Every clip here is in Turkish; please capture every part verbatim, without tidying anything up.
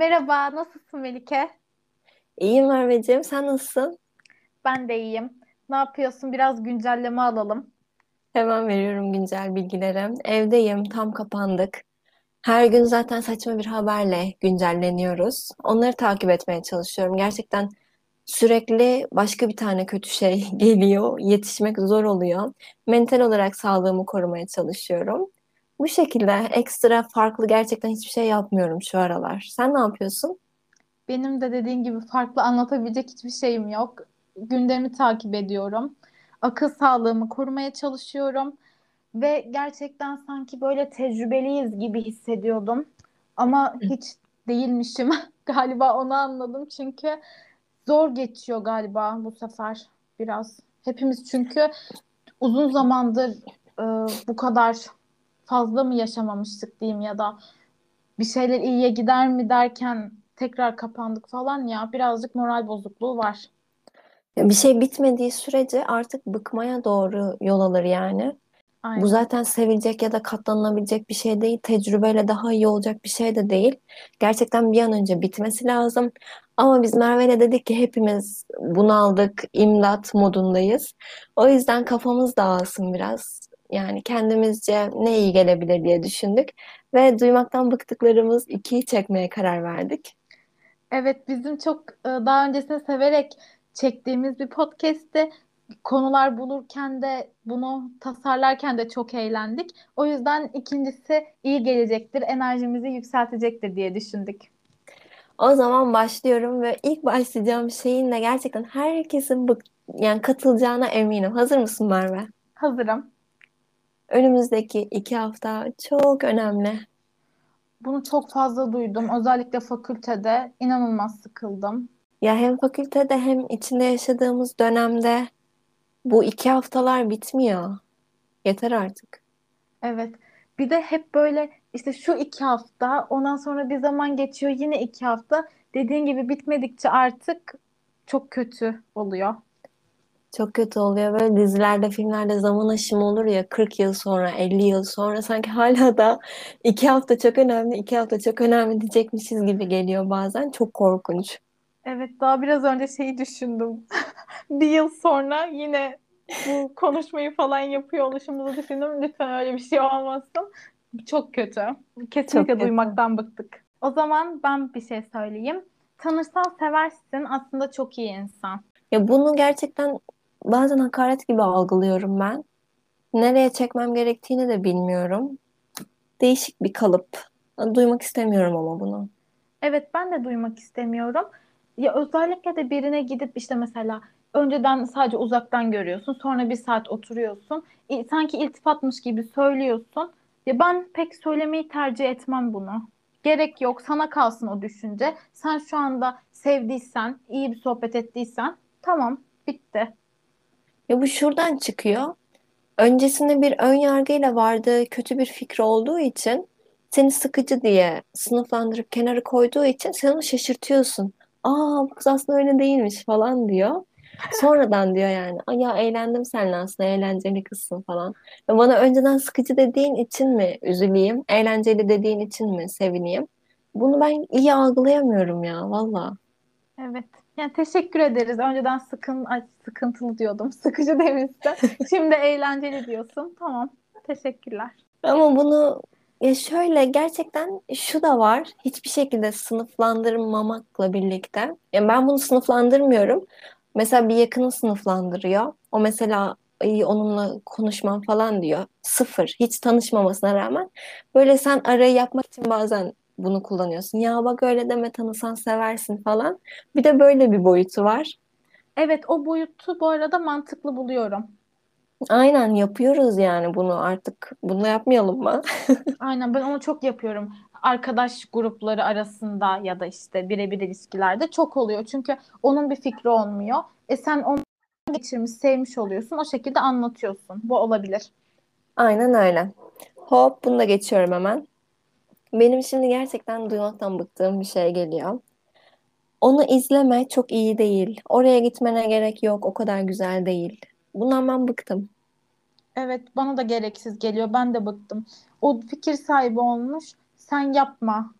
Merhaba, nasılsın Melike? İyiyim Merveciğim, sen nasılsın? Ben de iyiyim. Ne yapıyorsun? Biraz güncelleme alalım. Hemen veriyorum güncel bilgileri. Evdeyim, tam kapandık. Her gün zaten saçma bir haberle güncelleniyoruz. Onları takip etmeye çalışıyorum. Gerçekten sürekli başka bir tane kötü şey geliyor. Yetişmek zor oluyor. Mental olarak sağlığımı korumaya çalışıyorum. Bu şekilde ekstra farklı gerçekten hiçbir şey yapmıyorum şu aralar. Sen ne yapıyorsun? Benim de dediğin gibi farklı anlatabilecek hiçbir şeyim yok. Gündemi takip ediyorum. Akıl sağlığımı korumaya çalışıyorum. Ve gerçekten sanki böyle tecrübeliyiz gibi hissediyordum. Ama hiç değilmişim. Galiba onu anladım. Çünkü zor geçiyor galiba bu sefer biraz. Hepimiz çünkü uzun zamandır e, bu kadar fazla mı yaşamamıştık diyeyim ya da bir şeyler iyiye gider mi derken tekrar kapandık falan ya. Birazcık moral bozukluğu var. Bir şey bitmediği sürece artık bıkmaya doğru yol alır yani. Aynen. Bu zaten sevilecek ya da katlanılabilecek bir şey değil. Tecrübeyle daha iyi olacak bir şey de değil. Gerçekten bir an önce bitmesi lazım. Ama biz Merve'yle dedik ki hepimiz bunaldık, imdat modundayız. O yüzden kafamız dağılsın biraz. Yani kendimizce ne iyi gelebilir diye düşündük. Ve duymaktan bıktıklarımız ikiyi çekmeye karar verdik. Evet, bizim çok daha öncesinde severek çektiğimiz bir podcast'te konular bulurken de bunu tasarlarken de çok eğlendik. O yüzden ikincisi iyi gelecektir, enerjimizi yükseltecektir diye düşündük. O zaman başlıyorum ve ilk başlayacağım şeyinle gerçekten herkesin bık, yani katılacağına eminim. Hazır mısın Merve? Hazırım. Önümüzdeki iki hafta çok önemli. Bunu çok fazla duydum. Özellikle fakültede inanılmaz sıkıldım. Ya hem fakültede hem içinde yaşadığımız dönemde bu iki haftalar bitmiyor. Yeter artık. Evet. Bir de hep böyle işte şu iki hafta, ondan sonra bir zaman geçiyor yine iki hafta. Dediğin gibi bitmedikçe artık çok kötü oluyor. Çok kötü oluyor. Böyle dizilerde, filmlerde zaman aşımı olur ya, kırk yıl sonra, elli yıl sonra sanki hala da iki hafta çok önemli, iki hafta çok önemli diyecekmişiz gibi geliyor bazen. Çok korkunç. Evet, daha biraz önce şeyi düşündüm. Bir yıl sonra yine bu konuşmayı falan yapıyor oluşumuzu düşündüm. Lütfen öyle bir şey olmasın. Çok kötü. Kesinlikle çok duymaktan kötü. Bıktık. O zaman ben bir şey söyleyeyim. Tanırsan seversin, aslında çok iyi insan. Ya bunu gerçekten bazen hakaret gibi algılıyorum ben. Nereye çekmem gerektiğini de bilmiyorum. Değişik bir kalıp. Duymak istemiyorum ama bunu. Evet, ben de duymak istemiyorum. Ya özellikle de birine gidip işte mesela önceden sadece uzaktan görüyorsun. Sonra bir saat oturuyorsun. Sanki iltifatmış gibi söylüyorsun. Ya ben pek söylemeyi tercih etmem bunu. Gerek yok. Sana kalsın o düşünce. Sen şu anda sevdiysen, iyi bir sohbet ettiysen tamam, bitti. Ya bu şuradan çıkıyor. Öncesinde bir ön yargıyla vardığı kötü bir fikri olduğu için seni sıkıcı diye sınıflandırıp kenara koyduğu için sen onu şaşırtıyorsun. Aa, bu kız aslında öyle değilmiş falan diyor. Sonradan diyor yani. Ya eğlendim seninle, aslında eğlenceli kızsın falan. Ya bana önceden sıkıcı dediğin için mi üzüleyim? Eğlenceli dediğin için mi sevineyim? Bunu ben iyi algılayamıyorum ya valla. Evet. Yani teşekkür ederiz. Önceden sıkın, ay, sıkıntılı diyordum. Sıkıcı demiştim. Şimdi eğlenceli diyorsun. Tamam. Teşekkürler. Ama bunu ya şöyle gerçekten şu da var. Hiçbir şekilde sınıflandırmamakla birlikte. Yani ben bunu sınıflandırmıyorum. Mesela bir yakını sınıflandırıyor. O mesela onunla konuşmam falan diyor. Sıfır. Hiç tanışmamasına rağmen. Böyle sen arayı yapmak için bazen bunu kullanıyorsun. Ya bak öyle deme, tanısan seversin falan. Bir de böyle bir boyutu var. Evet, o boyutu bu arada mantıklı buluyorum. Aynen, yapıyoruz yani bunu artık. Bunu yapmayalım mı? Aynen, ben onu çok yapıyorum. Arkadaş grupları arasında ya da işte birebir ilişkilerde çok oluyor. Çünkü onun bir fikri olmuyor. E sen onu geçirmiş, sevmiş oluyorsun. O şekilde anlatıyorsun. Bu olabilir. Aynen öyle. Hop, bunu da geçiyorum hemen. Benim şimdi gerçekten duymaktan bıktığım bir şey geliyor. Onu izleme, çok iyi değil. Oraya gitmene gerek yok, o kadar güzel değil. Bundan ben bıktım. Evet, bana da gereksiz geliyor. Ben de bıktım. O fikir sahibi olmuş. Sen yapma.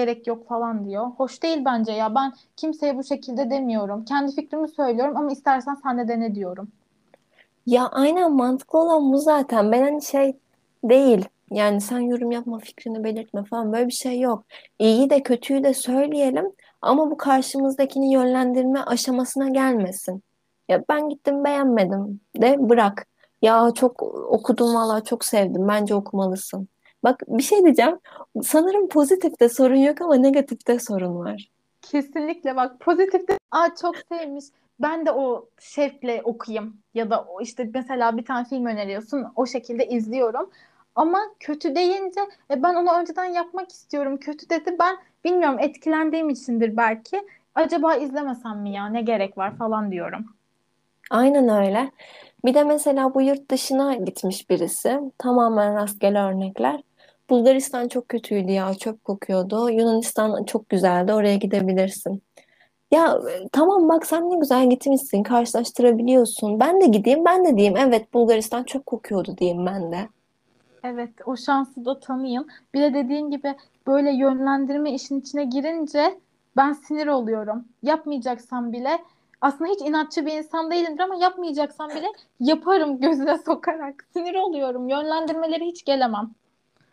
gerek yok falan diyor. Hoş değil bence ya. Ben kimseye bu şekilde demiyorum. Kendi fikrimi söylüyorum ama istersen sen de dene diyorum. Ya aynen, mantıklı olan bu zaten. Ben hani şey değil. Yani sen yorum yapma, fikrini belirtme falan, böyle bir şey yok. İyiyi de kötüyü de söyleyelim ama bu karşımızdakini yönlendirme aşamasına gelmesin. Ya ben gittim beğenmedim de bırak. Ya çok okudum valla, çok sevdim, bence okumalısın. Bak bir şey diyeceğim. Sanırım pozitifte sorun yok ama negatifte sorun var. Kesinlikle bak, pozitifte aa çok sevmiş. Ben de o şevkle okuyayım ya da işte mesela bir tane film öneriyorsun, o şekilde izliyorum. Ama kötü deyince e, ben onu önceden yapmak istiyorum. Kötü dedi, ben bilmiyorum, etkilendiğim içindir belki. Acaba izlemesem mi ya, ne gerek var falan diyorum. Aynen öyle. Bir de mesela bu yurt dışına gitmiş birisi. Tamamen rastgele örnekler. Bulgaristan çok kötüydü ya, çöp kokuyordu. Yunanistan çok güzeldi, oraya gidebilirsin. Ya tamam bak, sen ne güzel gitmişsin, karşılaştırabiliyorsun. Ben de gideyim, ben de diyeyim evet Bulgaristan çok kokuyordu diyeyim ben de. Evet, o şansı da tanıyın. Bir de dediğin gibi böyle yönlendirme işin içine girince ben sinir oluyorum. Yapmayacaksam bile, aslında hiç inatçı bir insan değilimdir ama yapmayacaksam bile yaparım gözüne sokarak. Sinir oluyorum. Yönlendirmeleri hiç gelemem.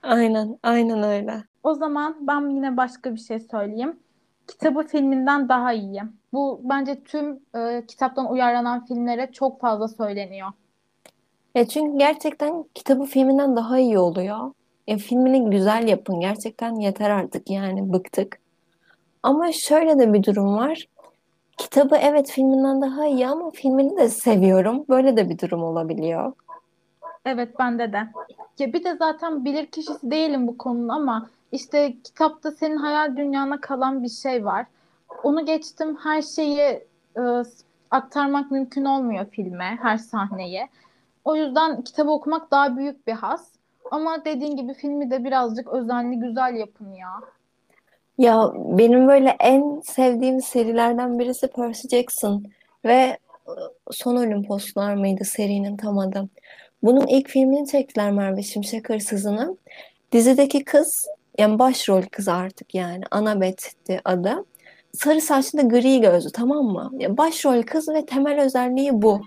Aynen, aynen öyle. O zaman ben yine başka bir şey söyleyeyim. Kitabı filminden daha iyi. Bu bence tüm e, kitaptan uyarlanan filmlere çok fazla söyleniyor. Ya çünkü gerçekten kitabı filminden daha iyi oluyor. Ya filmini güzel yapın. Gerçekten yeter artık yani, bıktık. Ama şöyle de bir durum var. Kitabı evet filminden daha iyi ama filmini de seviyorum. Böyle de bir durum olabiliyor. Evet, bende de. Ya bir de zaten bilir kişisi değilim bu konunun ama işte kitapta senin hayal dünyana kalan bir şey var. Onu geçtim, her şeyi ıı, aktarmak mümkün olmuyor filme, her sahneye. O yüzden kitabı okumak daha büyük bir haz. Ama dediğin gibi filmi de birazcık özenli, güzel yapın ya. Ya benim böyle en sevdiğim serilerden birisi Percy Jackson ve Son Olimposlular mıydı serinin tam adı. Bunun ilk filmini çektiler, Merve Şimşek hırsızını. Dizideki kız, yani başrol kız artık yani, Annabeth'ti adı. Sarı saçlı da gri gözlü, tamam mı? Ya başrol kız ve temel özelliği bu.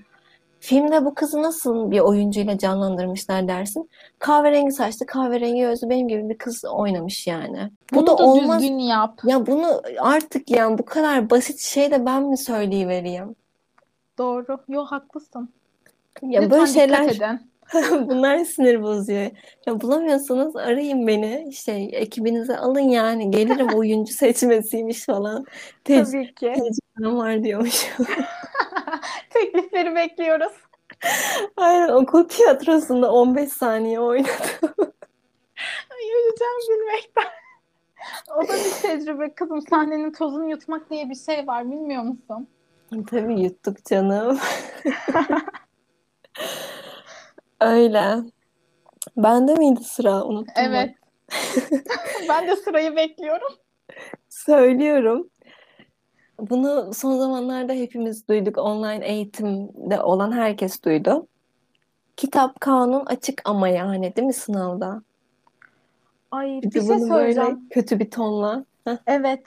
Filmde bu kızı nasıl bir oyuncuyla canlandırmışlar dersin? Kahverengi saçlı, kahverengi gözlü benim gibi bir kız oynamış yani. Bu bunu da, da olmaz. Düzgün yap. Ya bunu artık, yani bu kadar basit şey de ben mi söyleyivereyim? Doğru. Yo, haklısın. Ya lütfen böyle şeyler bunlar sinir bozuyor. Ya bulamıyorsanız arayın beni. Şey, ekibinize alın yani. Gelirim oyuncu seçmesiymiş falan. Te- Tabii ki. Tecrübem var diyormuş. Teklifleri bekliyoruz. Aynen, okul tiyatrosunda on beş saniye oynadım. Yürüyeceğim bilmekten. O da bir tecrübe kızım. Sahnenin tozunu yutmak diye bir şey var, bilmiyor musun? Tabii yuttuk canım. Öyle. Bende miydi sıra? Unuttum. Evet. Ben de sırayı bekliyorum. Söylüyorum. Bunu son zamanlarda hepimiz duyduk. Online eğitimde olan herkes duydu. Kitap kanun açık ama yani, değil mi sınavda? Ay bir, bir şey söyleyeceğim. Kötü bir tonla. Evet.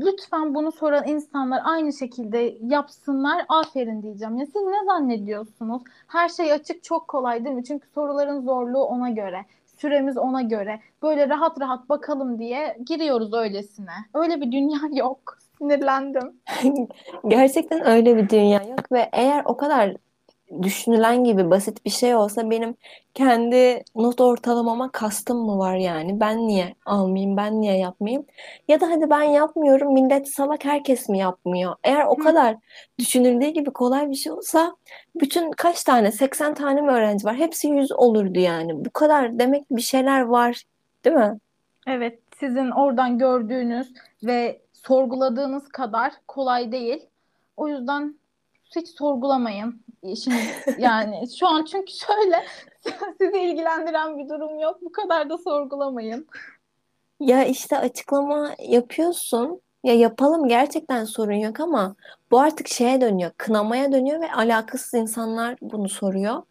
Lütfen bunu soran insanlar aynı şekilde yapsınlar. Aferin diyeceğim. Ya siz ne zannediyorsunuz? Her şey açık, çok kolay değil mi? Çünkü soruların zorluğu ona göre. Süremiz ona göre. Böyle rahat rahat bakalım diye giriyoruz öylesine. Öyle bir dünya yok. Sinirlendim. Gerçekten öyle bir dünya yok ve eğer o kadar düşünülen gibi basit bir şey olsa benim kendi not ortalamama kastım mı var yani? Ben niye almayayım, ben niye yapmayayım? Ya da hadi ben yapmıyorum, millet salak, herkes mi yapmıyor? Eğer o kadar düşünüldüğü gibi kolay bir şey olsa bütün kaç tane, seksen tane mi öğrenci var? Hepsi yüz olurdu yani. Bu kadar demek bir şeyler var, değil mi? Evet, sizin oradan gördüğünüz ve sorguladığınız kadar kolay değil. O yüzden hiç sorgulamayın. Şimdi yani şu an çünkü şöyle sizi ilgilendiren bir durum yok. Bu kadar da sorgulamayın. Ya işte açıklama yapıyorsun. Ya yapalım, gerçekten sorun yok ama bu artık şeye dönüyor. Kınamaya dönüyor ve alakasız insanlar bunu soruyor.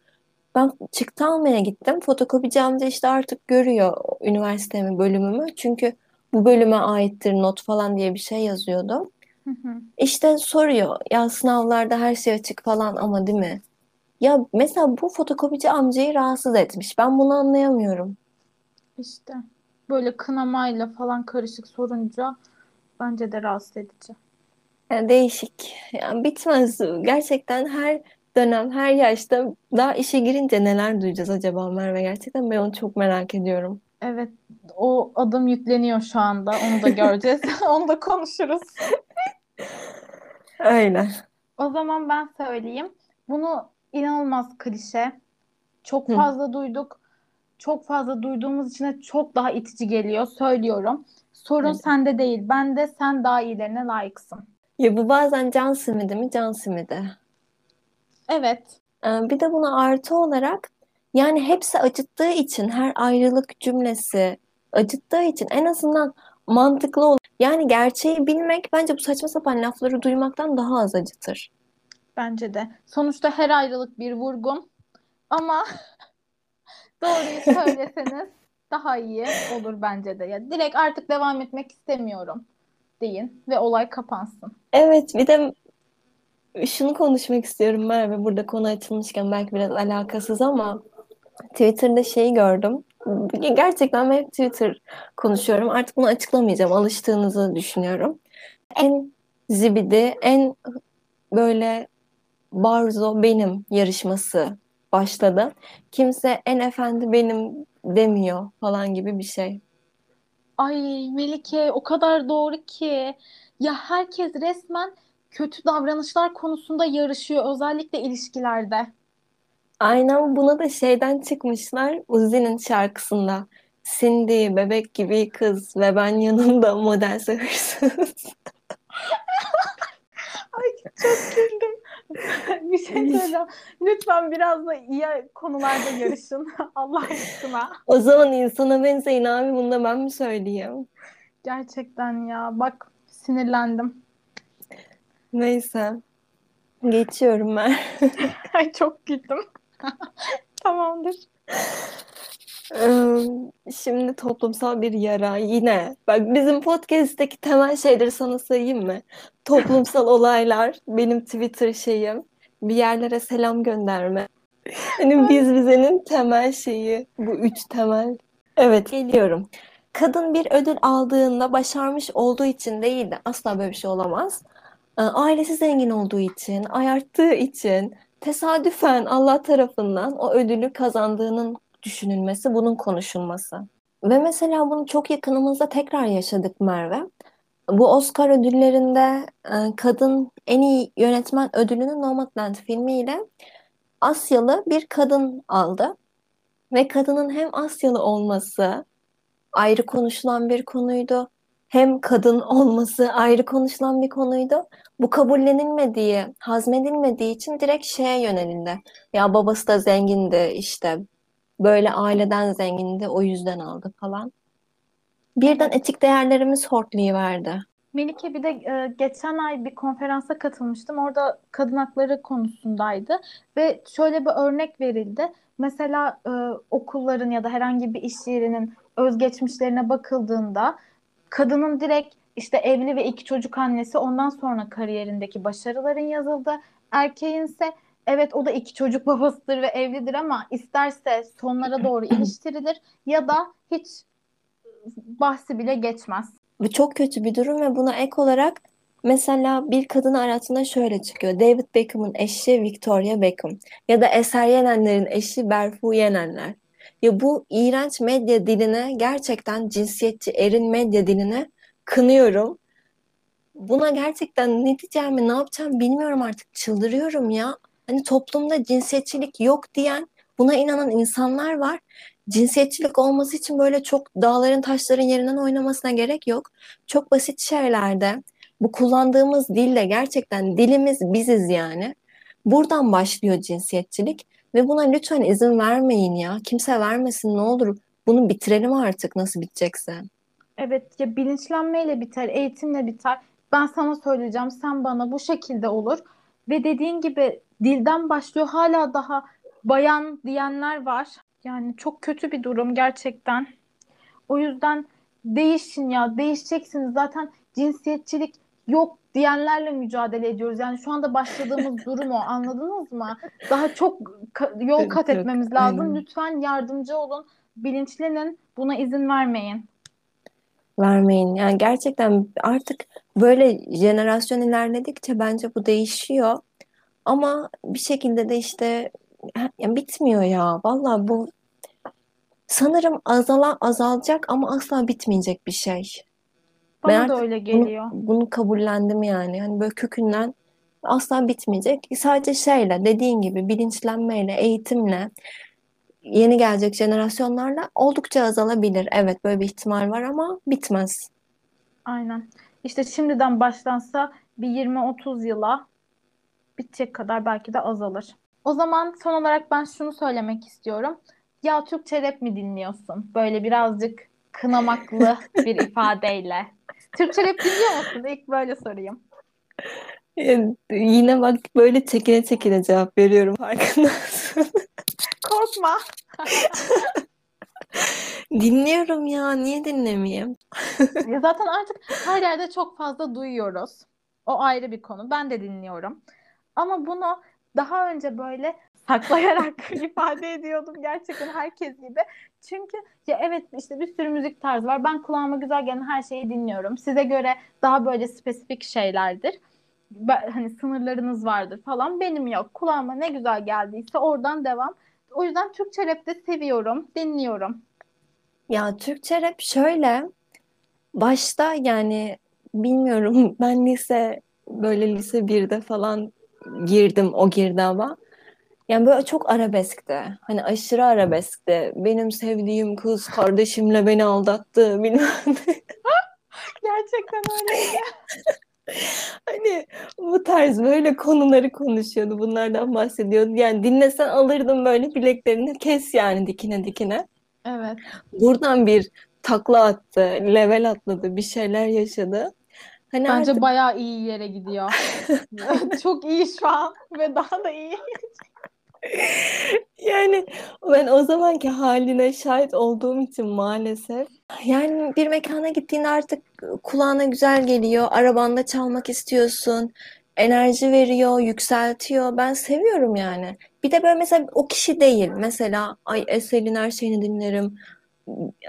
Ben çıktı almaya gittim. Fotokopici amca işte artık görüyor üniversitemi, bölümümü. Çünkü bu bölüme aittir not falan diye bir şey yazıyordu. Hı hı. İşte soruyor ya, sınavlarda her şey açık falan ama değil mi? Ya mesela bu fotokopici amcayı rahatsız etmiş. Ben bunu anlayamıyorum. İşte böyle kınamayla falan karışık sorunca bence de rahatsız edici. Yani değişik. Yani bitmez. Gerçekten her dönem, her yaşta daha işe girince neler duyacağız acaba Merve? Gerçekten ben onu çok merak ediyorum. Evet. O adım yükleniyor şu anda. Onu da göreceğiz. Onu da konuşuruz. Öyle. O zaman ben söyleyeyim. Bunu inanılmaz klişe. Çok fazla Hı. duyduk. Çok fazla duyduğumuz için de çok daha itici geliyor. Söylüyorum. Sorun evet. sende değil. Bende, sen daha iyilerine layıksın. Ya bu bazen can simidi mi? Can simidi. Evet. Bir de buna artı olarak, yani hepsi acıttığı için, her ayrılık cümlesi acıttığı için en azından mantıklı olur. Yani gerçeği bilmek bence bu saçma sapan lafları duymaktan daha az acıtır. Bence de. Sonuçta her ayrılık bir vurgun. Ama doğruyu söyleseniz daha iyi olur bence de. Ya direkt artık devam etmek istemiyorum deyin ve olay kapansın. Evet, bir de şunu konuşmak istiyorum Merve, burada konu açılmışken, belki biraz alakasız ama Twitter'da şeyi gördüm. Gerçekten ben hep Twitter konuşuyorum. Artık bunu açıklamayacağım. Alıştığınızı düşünüyorum. En zibidi, en böyle barzo benim yarışması başladı. Kimse en efendi benim demiyor falan gibi bir şey. Ay Melike, o kadar doğru ki. Ya herkes resmen kötü davranışlar konusunda yarışıyor. Özellikle ilişkilerde. Aynen, buna da şeyden çıkmışlar. Uzi'nin şarkısında. Cindy, bebek gibi kız ve ben yanımda modelse hırsız. Ay çok güldüm. Bir şey söyleyeceğim. Lütfen biraz da iyi konularda yarışın. Allah aşkına. O zaman insana benzeyin abi. Bunu da ben mi söyleyeyim? Gerçekten ya. Bak sinirlendim. Neyse. Geçiyorum ben. Ay çok güldüm. Tamamdır. Şimdi toplumsal bir yara yine. Bak bizim podcast'teki temel şeyleri sana sayayım mı? Toplumsal olaylar, benim Twitter şeyim, bir yerlere selam gönderme. Hani biz bizenin temel şeyi, bu üç temel. Evet, geliyorum. Kadın bir ödül aldığında başarmış olduğu için değil de, asla böyle bir şey olamaz. Ailesi zengin olduğu için, ayarttığı için, tesadüfen Allah tarafından o ödülü kazandığının düşünülmesi, bunun konuşulması. Ve mesela bunu çok yakınımızda tekrar yaşadık Merve. Bu Oscar ödüllerinde kadın en iyi yönetmen ödülünü Nomadland filmiyle Asyalı bir kadın aldı. Ve kadının hem Asyalı olması ayrı konuşulan bir konuydu, hem kadın olması ayrı konuşulan bir konuydu. Bu kabullenilmediği, hazmedilmediği için direkt şeye yönelindi. Ya babası da zengindi işte. Böyle aileden zengindi, o yüzden aldı falan. Birden etik değerlerimiz hortlayıverdi. Melike, bir de e, geçen ay bir konferansa katılmıştım. Orada kadın hakları konusundaydı. Ve şöyle bir örnek verildi. Mesela e, okulların ya da herhangi bir iş yerinin özgeçmişlerine bakıldığında kadının direkt işte evli ve iki çocuk annesi, ondan sonra kariyerindeki başarıların yazıldı. Erkeğinse evet, o da iki çocuk babasıdır ve evlidir ama isterse sonlara doğru iliştirilir ya da hiç bahsi bile geçmez. Bu çok kötü bir durum ve buna ek olarak mesela bir kadın aratığında şöyle çıkıyor. David Beckham'ın eşi Victoria Beckham ya da Eser Yenenler'in eşi Berfu Yenenler. Ya bu iğrenç medya diline, gerçekten cinsiyetçi erin medya diline kınıyorum. Buna gerçekten ne diyeceğimi, ne yapacağımı bilmiyorum artık, çıldırıyorum ya. Hani toplumda cinsiyetçilik yok diyen, buna inanan insanlar var. Cinsiyetçilik olması için böyle çok dağların taşların yerinden oynamasına gerek yok. Çok basit şeylerde, bu kullandığımız dille, gerçekten dilimiz biziz yani. Buradan başlıyor cinsiyetçilik ve buna lütfen izin vermeyin ya. Kimse vermesin, ne olur. Bunu bitirelim artık, nasıl bitecekse. Evet ya, bilinçlenmeyle biter, eğitimle biter. Ben sana söyleyeceğim, sen bana, bu şekilde olur. Ve dediğin gibi dilden başlıyor, hala daha bayan diyenler var. Yani çok kötü bir durum gerçekten. O yüzden değişin ya, değişeceksiniz zaten, cinsiyetçilik yok diyenlerle mücadele ediyoruz. Yani şu anda başladığımız durum o, anladınız mı? Daha çok ka- yol kat etmemiz lazım. Aynen. Lütfen yardımcı olun, bilinçlenin, buna izin vermeyin. Vermeyin. Yani gerçekten artık böyle jenerasyon ilerledikçe bence bu değişiyor. Ama bir şekilde de işte yani bitmiyor ya. Vallahi bu sanırım azala, azalacak ama asla bitmeyecek bir şey. Bana ben da öyle geliyor. Bunu, bunu kabullendim yani. Hani böyle kökünden asla bitmeyecek. Sadece şeyle, dediğin gibi bilinçlenmeyle, eğitimle, yeni gelecek jenerasyonlarla oldukça azalabilir. Evet, böyle bir ihtimal var ama bitmez. Aynen. İşte şimdiden başlansa bir yirmi otuz yıla bitecek kadar belki de azalır. O zaman son olarak ben şunu söylemek istiyorum. Ya Türkçe rap mi dinliyorsun? Böyle birazcık kınamaklı bir ifadeyle. Türkçe rap dinliyor musun? İlk böyle sorayım. Yine bak böyle çekine çekine cevap veriyorum, farkındasın. Korkma. Dinliyorum ya. Niye dinlemeyeyim? Ya zaten artık her yerde çok fazla duyuyoruz. O ayrı bir konu. Ben de dinliyorum. Ama bunu daha önce böyle saklayarak ifade ediyordum gerçekten herkes gibi. Çünkü ya evet işte bir sürü müzik tarzı var. Ben kulağıma güzel gelen her şeyi dinliyorum. Size göre daha böyle spesifik şeylerdir. Hani sınırlarınız vardır falan. Benim yok. Kulağıma ne güzel geldiyse oradan devam. O yüzden Türkçe rap de seviyorum, dinliyorum. Ya Türkçe rap şöyle, başta yani bilmiyorum, ben lise böyle lise birde falan girdim o girdi ama yani böyle çok arabeskti. Hani aşırı arabeskti. Benim sevdiğim kız kardeşimle beni aldattı bilmem ne. Gerçekten öyle. Hani bu tarz böyle konuları konuşuyordu. Bunlardan bahsediyordu. Yani dinlesen alırdım böyle bileklerini. Kes yani dikine dikine. Evet. Buradan bir takla attı. Level atladı. Bir şeyler yaşadı. Hani bence artık bayağı iyi yere gidiyor. Çok iyi şu an. Ve daha da iyi. Yani ben o zamanki haline şahit olduğum için maalesef. Yani bir mekana gittiğinde artık kulağına güzel geliyor, arabanda çalmak istiyorsun, enerji veriyor, yükseltiyor. Ben seviyorum yani. Bir de böyle mesela o kişi değil. Mesela ay Esel'in her şeyini dinlerim.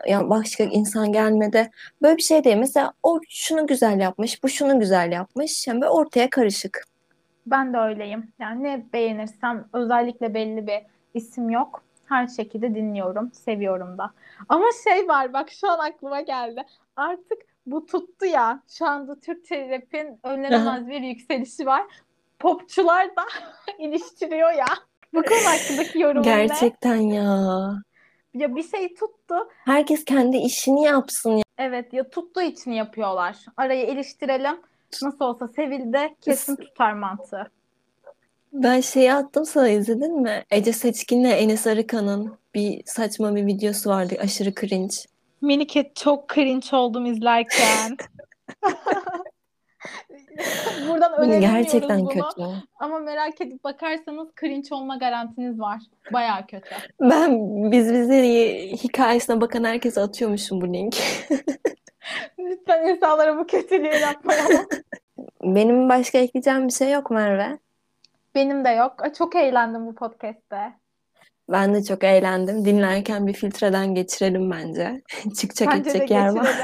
Ya başka insan gelmedi. Böyle bir şey değil. Mesela o şunu güzel yapmış, bu şunu güzel yapmış. Yani böyle ortaya karışık. Ben de öyleyim. Yani ne beğenirsem, özellikle belli bir isim yok. Her şekilde dinliyorum, seviyorum da. Ama şey var, bak şu an aklıma geldi. Artık bu tuttu ya. Şu anda Türkçe rap'in önlenemez bir yükselişi var. Popçular da iliştiriyor ya. Bu konu hakkındaki yorumun gerçekten ne? Ya. Ya bir şey tuttu. Herkes kendi işini yapsın ya. Evet ya, tuttuğu için yapıyorlar. Araya iliştirelim. Nasıl olsa sevildi, kesin tutar mantığı. Ben şeyi attım sana, izledin mi? Ece Seçkin'le Enes Arıkan'ın bir saçma bir videosu vardı. Aşırı cringe. Miniket çok cringe oldum izlerken. Buradan önermiyoruz gerçekten bunu. Gerçekten kötü. Ama merak edip bakarsanız cringe olma garantiniz var. Bayağı kötü. Ben biz bizi hikayesine bakan herkese atıyormuşum bu linki. Lütfen insanlara bu kötülüğü yapmayalım. Benim başka ekleyeceğim bir şey yok Merve. Benim de yok. Çok eğlendim bu podcast'te. Ben de çok eğlendim. Dinlerken bir filtreden geçirelim bence. Çıkacak bence edecek yer var.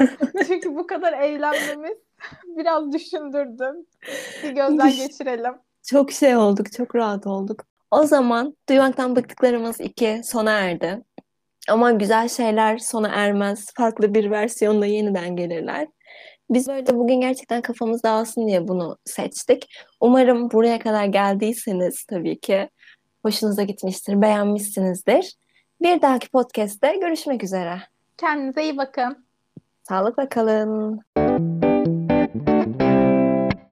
Çünkü bu kadar eğlenmemiz biraz düşündürdüm. Bir gözden geçirelim. Çok şey olduk, çok rahat olduk. O zaman duymaktan bıktıklarımız iki sona erdi. Ama güzel şeyler sona ermez. Farklı bir versiyonla yeniden gelirler. Biz böyle de bugün gerçekten kafamız dağılsın diye bunu seçtik. Umarım buraya kadar geldiyseniz tabii ki hoşunuza gitmiştir, beğenmişsinizdir. Bir dahaki podcast'te görüşmek üzere. Kendinize iyi bakın. Sağlıkla kalın.